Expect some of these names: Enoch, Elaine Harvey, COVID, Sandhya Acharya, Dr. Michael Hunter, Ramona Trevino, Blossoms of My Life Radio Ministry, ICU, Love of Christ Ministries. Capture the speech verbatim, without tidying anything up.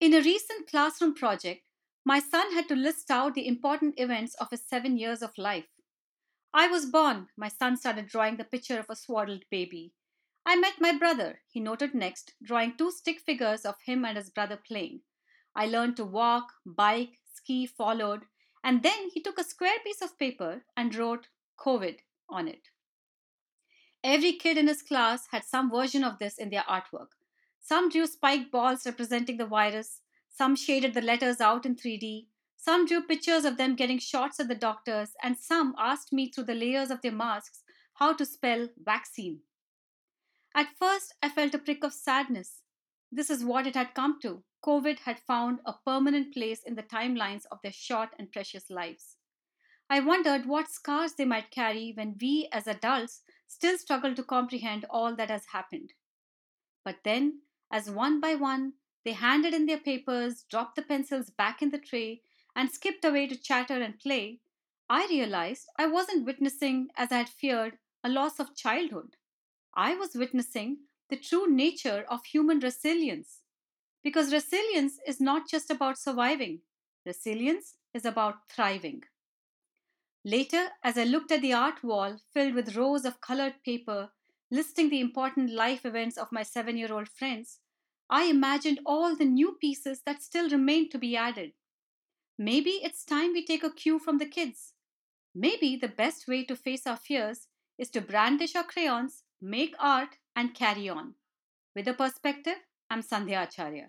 In a recent classroom project, my son had to list out the important events of his seven years of life. I was born. My son started drawing the picture of a swaddled baby. I met my brother, he noted next, drawing two stick figures of him and his brother playing. I learned to walk, bike, ski followed, and then he took a square piece of paper and wrote COVID on it. Every kid in his class had some version of this in their artwork. Some drew spiked balls representing the virus, some shaded the letters out in three D, some drew pictures of them getting shots at the doctors, and some asked me through the layers of their masks how to spell vaccine. At first, I felt a prick of sadness. This is what it had come to. COVID had found a permanent place in the timelines of their short and precious lives. I wondered what scars they might carry when we, as adults, still struggle to comprehend all that has happened. But then, as one by one, they handed in their papers, dropped the pencils back in the tray, and skipped away to chatter and play, I realized I wasn't witnessing, as I had feared, a loss of childhood. I was witnessing the true nature of human resilience. Because resilience is not just about surviving. Resilience is about thriving. Later, as I looked at the art wall filled with rows of colored paper, listing the important life events of my seven-year-old friends, I imagined all the new pieces that still remained to be added. Maybe it's time we take a cue from the kids. Maybe the best way to face our fears is to brandish our crayons, make art, and carry on. With a perspective, I'm Sandhya Acharya.